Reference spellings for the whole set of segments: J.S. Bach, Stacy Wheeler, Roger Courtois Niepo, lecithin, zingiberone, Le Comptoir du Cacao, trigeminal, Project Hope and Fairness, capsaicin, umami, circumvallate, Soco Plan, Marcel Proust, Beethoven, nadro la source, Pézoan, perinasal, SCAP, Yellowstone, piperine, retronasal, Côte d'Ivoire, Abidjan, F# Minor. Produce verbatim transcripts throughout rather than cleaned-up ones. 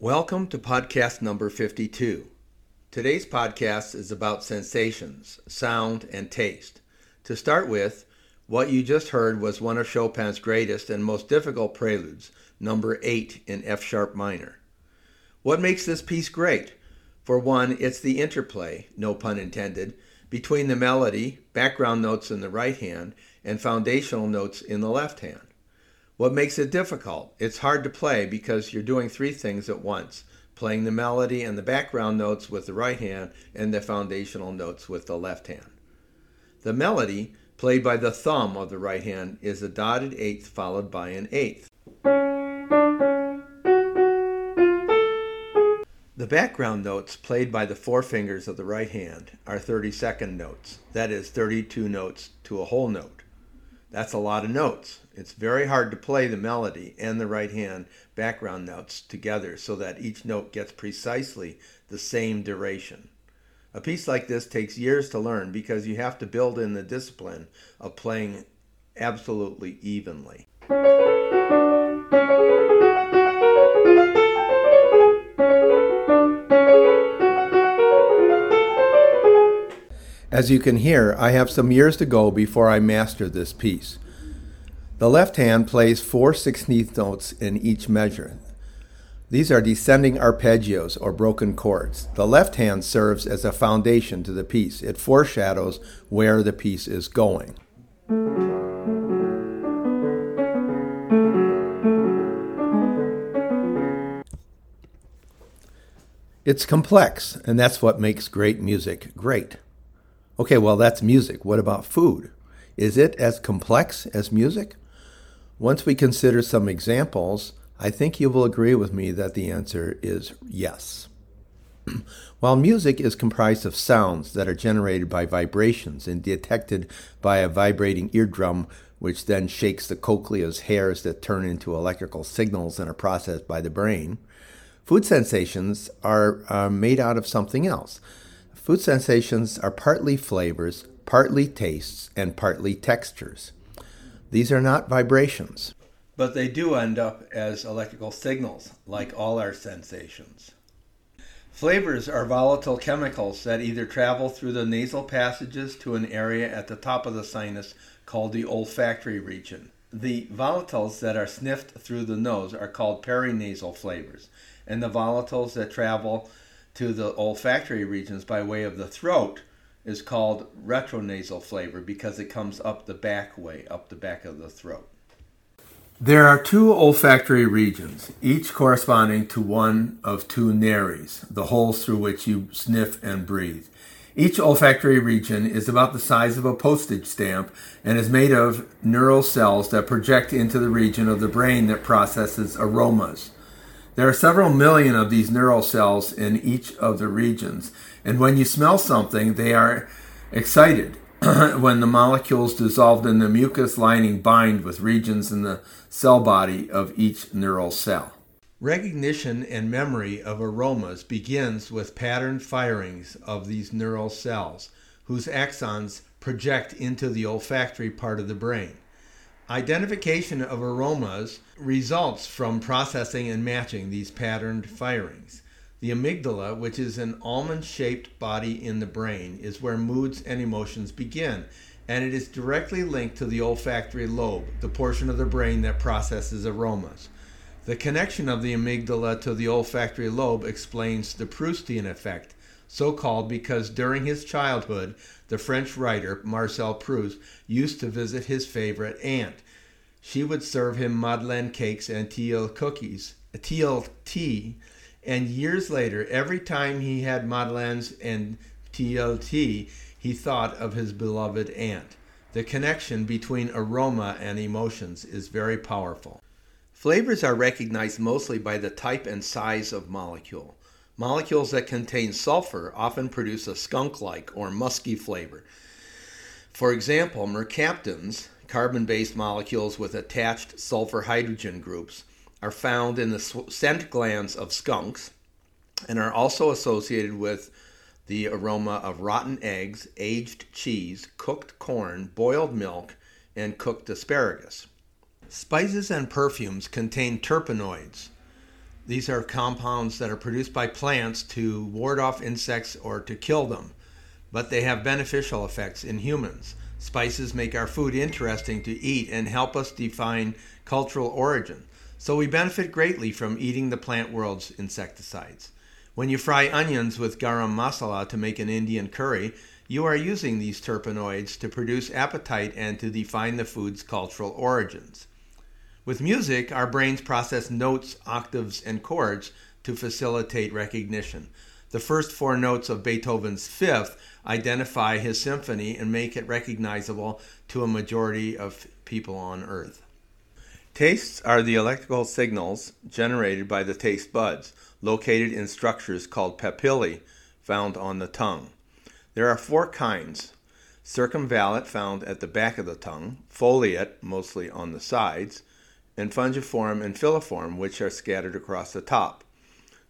Welcome to podcast number fifty-two. Today's podcast is about sensations, sound, and taste. To start with, what you just heard was one of Chopin's greatest and most difficult preludes, number eight in F-sharp minor. What makes this piece great? For one, it's the interplay, no pun intended, between the melody, background notes in the right hand, and foundational notes in the left hand. What makes it difficult? It's hard to play because you're doing three things at once, playing the melody and the background notes with the right hand and the foundational notes with the left hand. The melody, played by the thumb of the right hand, is a dotted eighth followed by an eighth. The background notes, played by the four fingers of the right hand, are thirty-second notes, that is thirty-two notes to a whole note. That's a lot of notes. It's very hard to play the melody and the right hand background notes together so that each note gets precisely the same duration. A piece like this takes years to learn because you have to build in the discipline of playing absolutely evenly. As you can hear, I have some years to go before I master this piece. The left hand plays four sixteenth notes in each measure. These are descending arpeggios or broken chords. The left hand serves as a foundation to the piece. It foreshadows where the piece is going. It's complex, and that's what makes great music great. Okay, well, that's music. What about food? Is it as complex as music? Once we consider some examples, I think you will agree with me that the answer is yes. While music is comprised of sounds that are generated by vibrations and detected by a vibrating eardrum, which then shakes the cochlea's hairs that turn into electrical signals and are processed by the brain, food sensations are, are made out of something else. Food sensations are partly flavors, partly tastes, and partly textures. These are not vibrations, but they do end up as electrical signals, like all our sensations. Flavors are volatile chemicals that either travel through the nasal passages to an area at the top of the sinus called the olfactory region. The volatiles that are sniffed through the nose are called perinasal flavors, and the volatiles that travel to the olfactory regions by way of the throat is called retronasal flavor because it comes up the back way, up the back of the throat. There are two olfactory regions, each corresponding to one of two nares, the holes through which you sniff and breathe. Each olfactory region is about the size of a postage stamp and is made of neural cells that project into the region of the brain that processes aromas. There are several million of these neural cells in each of the regions, and when you smell something, they are excited when the molecules dissolved in the mucus lining bind with regions in the cell body of each neural cell. Recognition and memory of aromas begins with patterned firings of these neural cells, whose axons project into the olfactory part of the brain. Identification of aromas results from processing and matching these patterned firings. The amygdala, which is an almond-shaped body in the brain, is where moods and emotions begin, and it is directly linked to the olfactory lobe, the portion of the brain that processes aromas. The connection of the amygdala to the olfactory lobe explains the Proustian effect, so called because during his childhood, the French writer Marcel Proust used to visit his favorite aunt. She would serve him madeleine cakes and teal cookies, teal tea, and years later, every time he had madeleines and teal tea, he thought of his beloved aunt. The connection between aroma and emotions is very powerful. Flavors are recognized mostly by the type and size of molecule. Molecules that contain sulfur often produce a skunk-like or musky flavor. For example, mercaptans, carbon-based molecules with attached sulfur-hydrogen groups, are found in the scent glands of skunks and are also associated with the aroma of rotten eggs, aged cheese, cooked corn, boiled milk, and cooked asparagus. Spices and perfumes contain terpenoids. These are compounds that are produced by plants to ward off insects or to kill them, but they have beneficial effects in humans. Spices make our food interesting to eat and help us define cultural origin, so we benefit greatly from eating the plant world's insecticides. When you fry onions with garam masala to make an Indian curry, you are using these terpenoids to produce appetite and to define the food's cultural origins. With music, our brains process notes, octaves, and chords to facilitate recognition. The first four notes of Beethoven's Fifth identify his symphony and make it recognizable to a majority of people on Earth. Tastes are the electrical signals generated by the taste buds, located in structures called papillae, found on the tongue. There are four kinds: circumvallate, found at the back of the tongue, foliate, mostly on the sides, and fungiform and filiform, which are scattered across the top.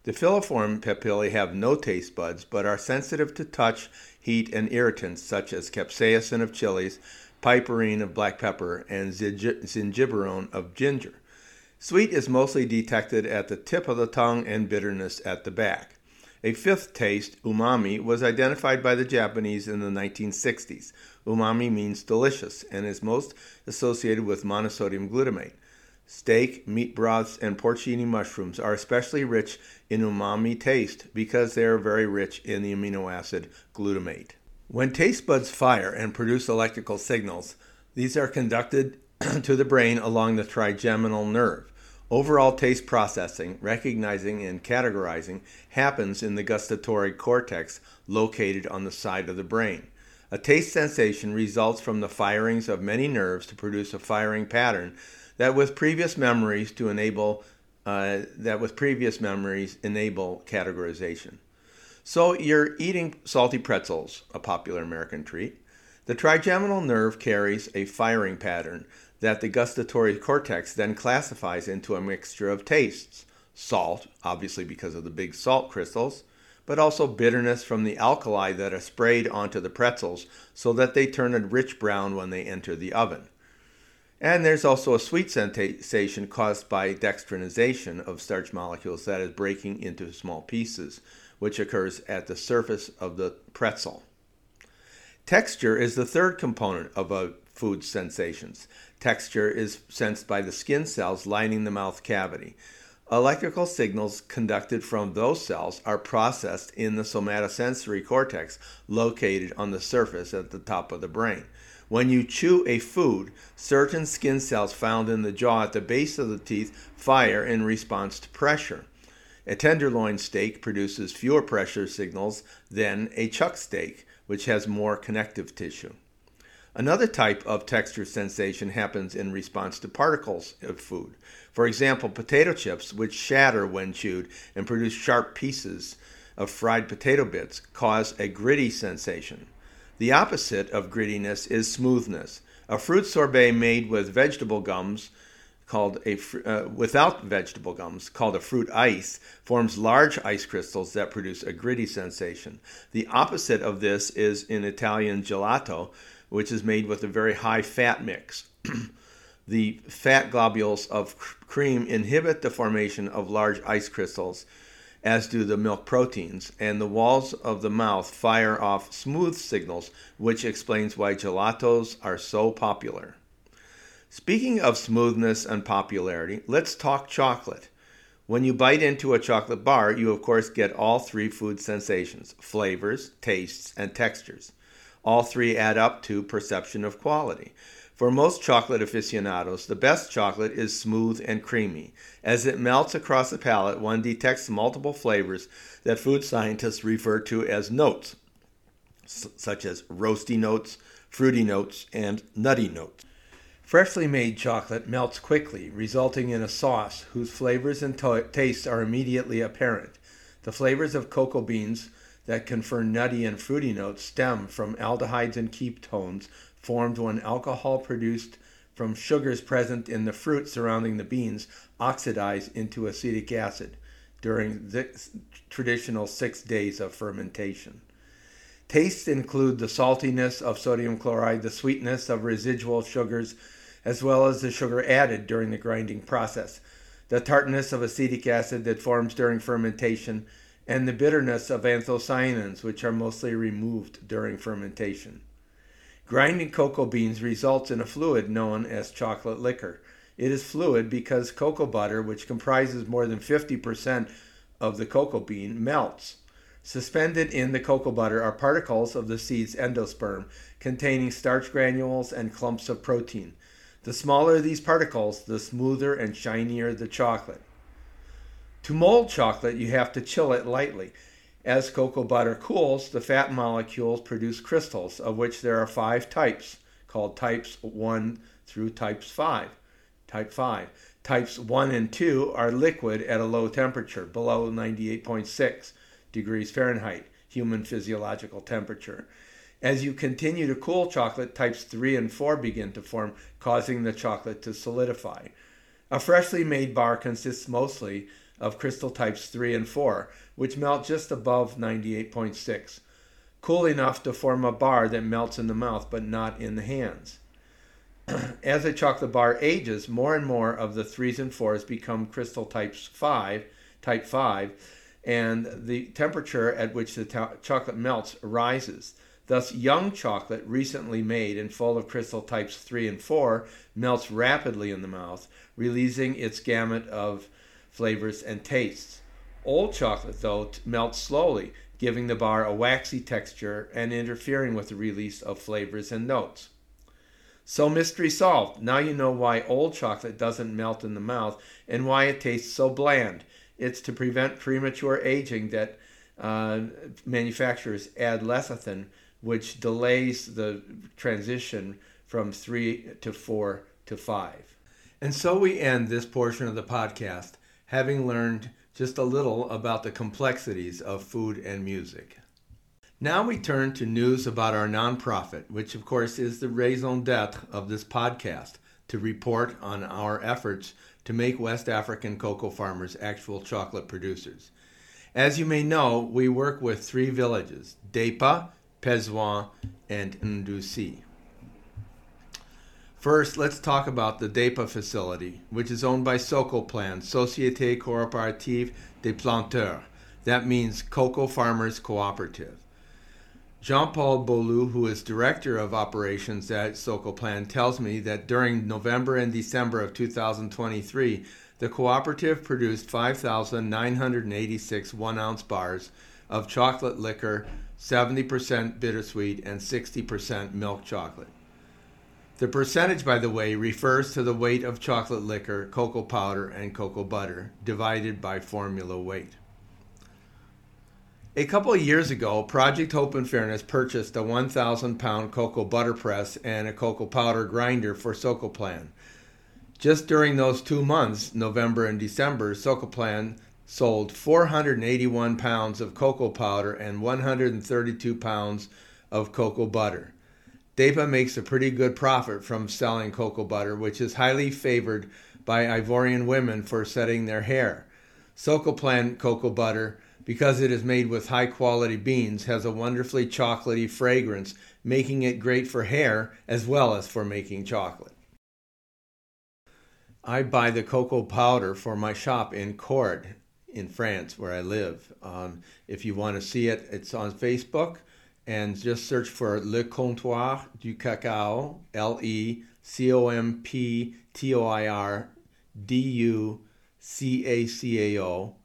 The filiform papillae have no taste buds, but are sensitive to touch, heat, and irritants such as capsaicin of chilies, piperine of black pepper, and zingiberone of ginger. Sweet is mostly detected at the tip of the tongue and bitterness at the back. A fifth taste, umami, was identified by the Japanese in the nineteen sixties. Umami means delicious and is most associated with monosodium glutamate. Steak, meat broths, and porcini mushrooms are especially rich in umami taste because they are very rich in the amino acid glutamate. When taste buds fire and produce electrical signals, these are conducted to the brain along the trigeminal nerve. Overall taste processing, recognizing, and categorizing happens in the gustatory cortex located on the side of the brain. A taste sensation results from the firings of many nerves to produce a firing pattern that with previous memories to enable uh, that with previous memories enable categorization. So you're eating salty pretzels, a popular American treat. The trigeminal nerve carries a firing pattern that the gustatory cortex then classifies into a mixture of tastes: salt, obviously because of the big salt crystals, but also bitterness from the alkali that are sprayed onto the pretzels so that they turn a rich brown when they enter the oven. And there's also a sweet sensation caused by dextrinization of starch molecules, that is, breaking into small pieces, which occurs at the surface of the pretzel. Texture is the third component of a food's sensations. Texture is sensed by the skin cells lining the mouth cavity. Electrical signals conducted from those cells are processed in the somatosensory cortex located on the surface at the top of the brain. When you chew a food, certain skin cells found in the jaw at the base of the teeth fire in response to pressure. A tenderloin steak produces fewer pressure signals than a chuck steak, which has more connective tissue. Another type of texture sensation happens in response to particles of food. For example, potato chips, which shatter when chewed and produce sharp pieces of fried potato bits, cause a gritty sensation. The opposite of grittiness is smoothness. A fruit sorbet made with vegetable gums called a fr- uh, without vegetable gums, called a fruit ice, forms large ice crystals that produce a gritty sensation. The opposite of this is in Italian gelato, which is made with a very high fat mix. The fat globules of cr- cream inhibit the formation of large ice crystals, as do the milk proteins, and the walls of the mouth fire off smooth signals, which explains why gelatos are so popular. Speaking of smoothness and popularity, let's talk chocolate. When you bite into a chocolate bar, you of course get all three food sensations, flavors, tastes, and textures. All three add up to perception of quality. For most chocolate aficionados, the best chocolate is smooth and creamy. As it melts across the palate, one detects multiple flavors that food scientists refer to as notes, s- such as roasty notes, fruity notes, and nutty notes. Freshly made chocolate melts quickly, resulting in a sauce whose flavors and to- tastes are immediately apparent. The flavors of cocoa beans that confer nutty and fruity notes stem from aldehydes and ketones formed when alcohol produced from sugars present in the fruit surrounding the beans oxidize into acetic acid during the traditional six days of fermentation. Tastes include the saltiness of sodium chloride, the sweetness of residual sugars, as well as the sugar added during the grinding process, the tartness of acetic acid that forms during fermentation, and the bitterness of anthocyanins, which are mostly removed during fermentation. Grinding cocoa beans results in a fluid known as chocolate liquor. It is fluid because cocoa butter, which comprises more than fifty percent of the cocoa bean, melts. Suspended in the cocoa butter are particles of the seed's endosperm, containing starch granules and clumps of protein. The smaller these particles, the smoother and shinier the chocolate. To mold chocolate, you have to chill it lightly. As cocoa butter cools, the fat molecules produce crystals, of which there are five types, called types one through types five. Type five. Types one and two are liquid at a low temperature, below ninety-eight point six degrees Fahrenheit, human physiological temperature. As you continue to cool chocolate, types three and four begin to form, causing the chocolate to solidify. A freshly made bar consists mostly of crystal types three and four, which melt just above ninety-eight point six, cool enough to form a bar that melts in the mouth but not in the hands. As a chocolate bar ages, more and more of the threes and fours become crystal types five, type five, and the temperature at which the to- chocolate melts rises. Thus, young chocolate, recently made and full of crystal types three and four, melts rapidly in the mouth, releasing its gamut of flavors and tastes. Old chocolate, though, t- melts slowly, giving the bar a waxy texture and interfering with the release of flavors and notes. So mystery solved. Now you know why old chocolate doesn't melt in the mouth and why it tastes so bland. It's to prevent premature aging that uh, manufacturers add lecithin, which delays the transition from three to four to five. And so we end this portion of the podcast, having learned just a little about the complexities of food and music. Now we turn to news about our nonprofit, which of course is the raison d'etre of this podcast, to report on our efforts to make West African cocoa farmers actual chocolate producers. As you may know, we work with three villages, Depa, Pézoan, and Ndoussi. First, let's talk about the DEPA facility, which is owned by Soco Plan, Société Cooperative des Planteurs. That means Cocoa Farmers Cooperative. Jean-Paul Bolou, who is Director of Operations at Soco Plan, tells me that during November and December of two thousand twenty-three, the cooperative produced five thousand nine hundred eighty-six one-ounce bars of chocolate liquor, seventy percent bittersweet, and sixty percent milk chocolate. The percentage, by the way, refers to the weight of chocolate liquor, cocoa powder, and cocoa butter, divided by formula weight. A couple of years ago, Project Hope and Fairness purchased a one thousand pound cocoa butter press and a cocoa powder grinder for Soco Plan. Just during those two months, November and December, Soco Plan sold four hundred eighty-one pounds of cocoa powder and one hundred thirty-two pounds of cocoa butter. D E P A makes a pretty good profit from selling cocoa butter, which is highly favored by Ivorian women for setting their hair. Soco Plan cocoa butter, because it is made with high-quality beans, has a wonderfully chocolatey fragrance, making it great for hair as well as for making chocolate. I buy the cocoa powder for my shop in Cordes, in France, where I live. Um, if you want to see it, it's on Facebook, and just search for Le Comptoir du Cacao, L E C O M P T O I R D U C A C A O,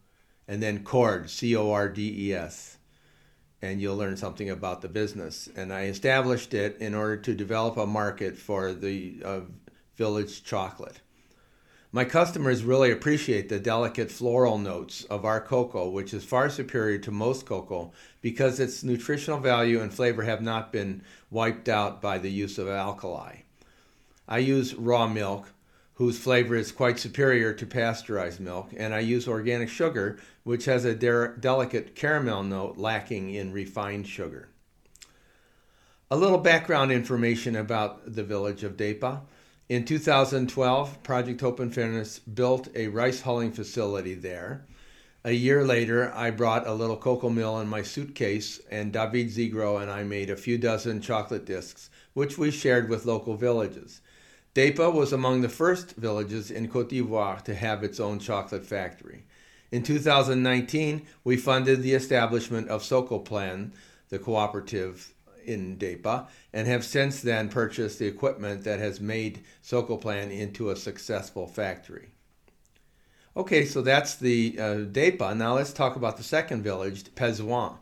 and then Cordes, C O R D E S, and you'll learn something about the business. And I established it in order to develop a market for the uh, village chocolate. My customers really appreciate the delicate floral notes of our cocoa, which is far superior to most cocoa because its nutritional value and flavor have not been wiped out by the use of alkali. I use raw milk, whose flavor is quite superior to pasteurized milk, and I use organic sugar, which has a de- delicate caramel note lacking in refined sugar. A little background information about the village of D E P A. In two thousand twelve, Project Hope and Fairness built a rice hulling facility there. A year later, I brought a little cocoa mill in my suitcase, and David Ziegro and I made a few dozen chocolate discs, which we shared with local villages. D E P A was among the first villages in Côte d'Ivoire to have its own chocolate factory. In two thousand nineteen, we funded the establishment of Soco Plan, the cooperative in D E P A, and have since then purchased the equipment that has made Soco Plan into a successful factory. Okay, so that's the uh, D E P A. Now let's talk about the second village, Pézoan.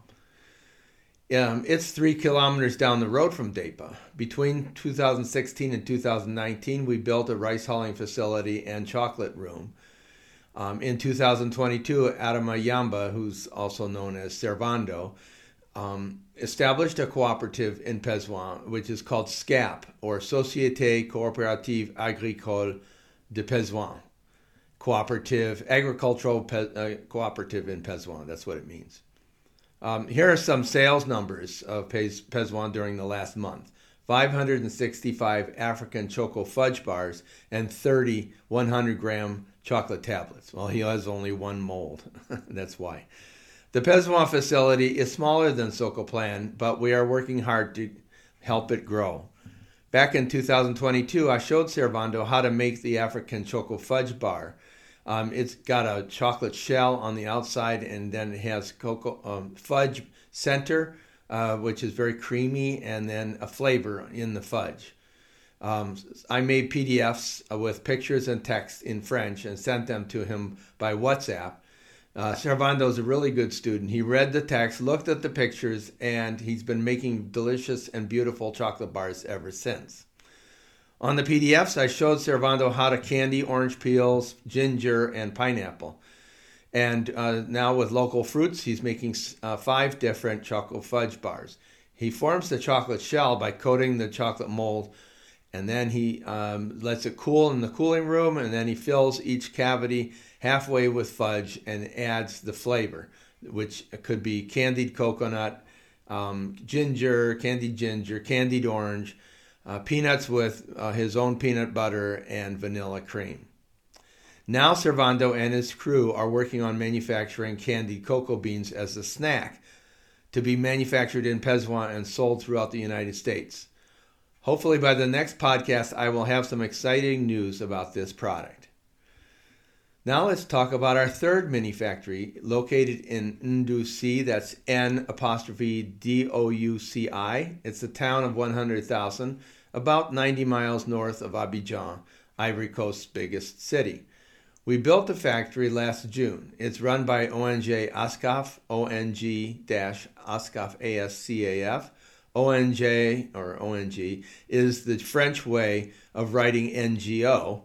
Um, it's three kilometers down the road from D E P A. Between two thousand sixteen and two thousand nineteen, we built a rice hauling facility and chocolate room. Um, in two thousand twenty-two, Adama Yamba, who's also known as Servando, um, established a cooperative in Pézoan, which is called SCAP, or Société Cooperative Agricole de Pézoan, cooperative, agricultural pe- uh, cooperative in Pézoan. That's what it means. Um, here are some sales numbers of Pézoan during the last month. five hundred sixty-five African Choco Fudge Bars and thirty one hundred gram chocolate tablets. Well, he has only one mold. That's why. The Pézoan facility is smaller than Soco Plan, but we are working hard to help it grow. Back in two thousand twenty-two, I showed Servando how to make the African Choco Fudge Bar. Um, it's got a chocolate shell on the outside, and then it has cocoa um, fudge center, uh, which is very creamy, and then a flavor in the fudge. Um, I made P D Fs with pictures and text in French and sent them to him by WhatsApp. Uh, Servando's a really good student. He read the text, looked at the pictures, and he's been making delicious and beautiful chocolate bars ever since. On the P D Fs, I showed Servando how to candy orange peels, ginger, and pineapple. And uh, now with local fruits, he's making uh, five different chocolate fudge bars. He forms the chocolate shell by coating the chocolate mold, and then he um, lets it cool in the cooling room, and then he fills each cavity halfway with fudge and adds the flavor, which could be candied coconut, um, ginger, candied ginger, candied orange, Uh, peanuts with uh, his own peanut butter and vanilla cream. Now Servando and his crew are working on manufacturing candied cocoa beans as a snack to be manufactured in Pézoan and sold throughout the United States. Hopefully by the next podcast, I will have some exciting news about this product. Now let's talk about our third mini factory located in Ndoussi, that's N apostrophe D O U C I. It's a town of one hundred thousand, about ninety miles north of Abidjan, Ivory Coast's biggest city. We built the factory last June. It's run by O N G A S C A F, O N G A S C A F, A S C A F. O N G, or O N G, is the French way of writing N G O,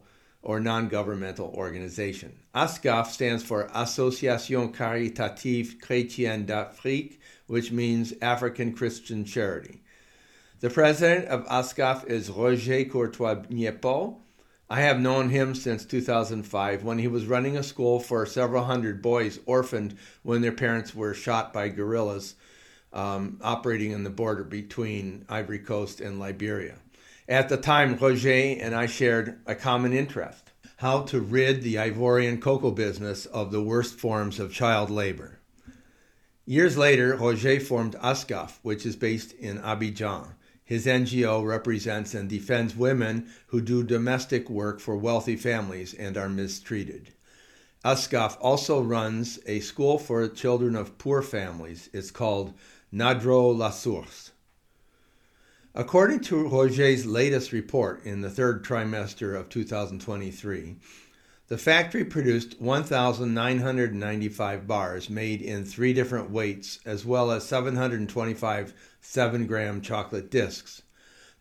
or non-governmental organization. ASCAF stands for Association Caritative Chrétienne d'Afrique, which means African Christian Charity. The president of ASCAF is Roger Courtois Niepo. I have known him since two thousand five, when he was running a school for several hundred boys orphaned when their parents were shot by guerrillas um, operating on the border between Ivory Coast and Liberia. At the time, Roger and I shared a common interest: how to rid the Ivorian cocoa business of the worst forms of child labor. Years later, Roger formed ASCAF, which is based in Abidjan. His N G O represents and defends women who do domestic work for wealthy families and are mistreated. ASCAF also runs a school for children of poor families. It's called Nadro La Source. According to Roger's latest report in the third trimester of two thousand twenty-three, the factory produced one thousand nine hundred ninety-five bars made in three different weights, as well as seven hundred twenty-five seven-gram chocolate discs.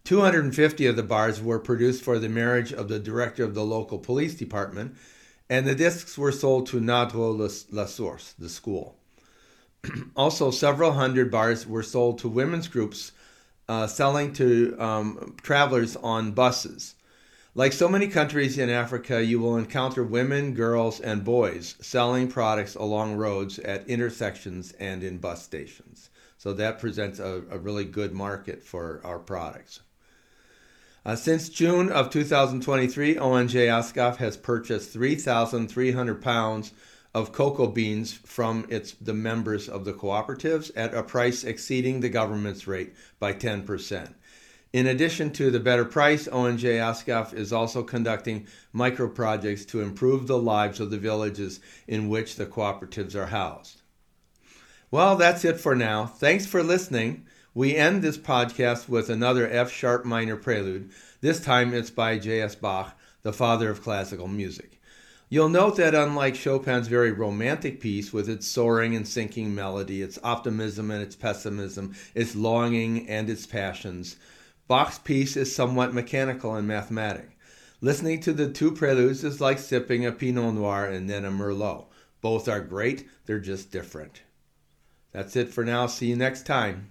two hundred fifty of the bars were produced for the marriage of the director of the local police department, and the discs were sold to Nadro La Source, the school. Also, several hundred bars were sold to women's groups uh, selling to um, travelers on buses. Like so many countries in Africa, you will encounter women, girls, and boys selling products along roads at intersections and in bus stations. So that presents a, a really good market for our products. Uh, since June of two thousand twenty-three, O N G ASCAF has purchased three thousand three hundred pounds of cocoa beans from its the members of the cooperatives at a price exceeding the government's rate by ten percent. In addition to the better price, O N G ASCAF is also conducting micro projects to improve the lives of the villages in which the cooperatives are housed. Well, that's it for now. Thanks for listening. We end this podcast with another F-sharp minor prelude. This time it's by J S Bach, the father of classical music. You'll note that unlike Chopin's very romantic piece with its soaring and sinking melody, its optimism and its pessimism, its longing and its passions, Bach's piece is somewhat mechanical and mathematic. Listening to the two preludes is like sipping a Pinot Noir and then a Merlot. Both are great, they're just different. That's it for now. See you next time.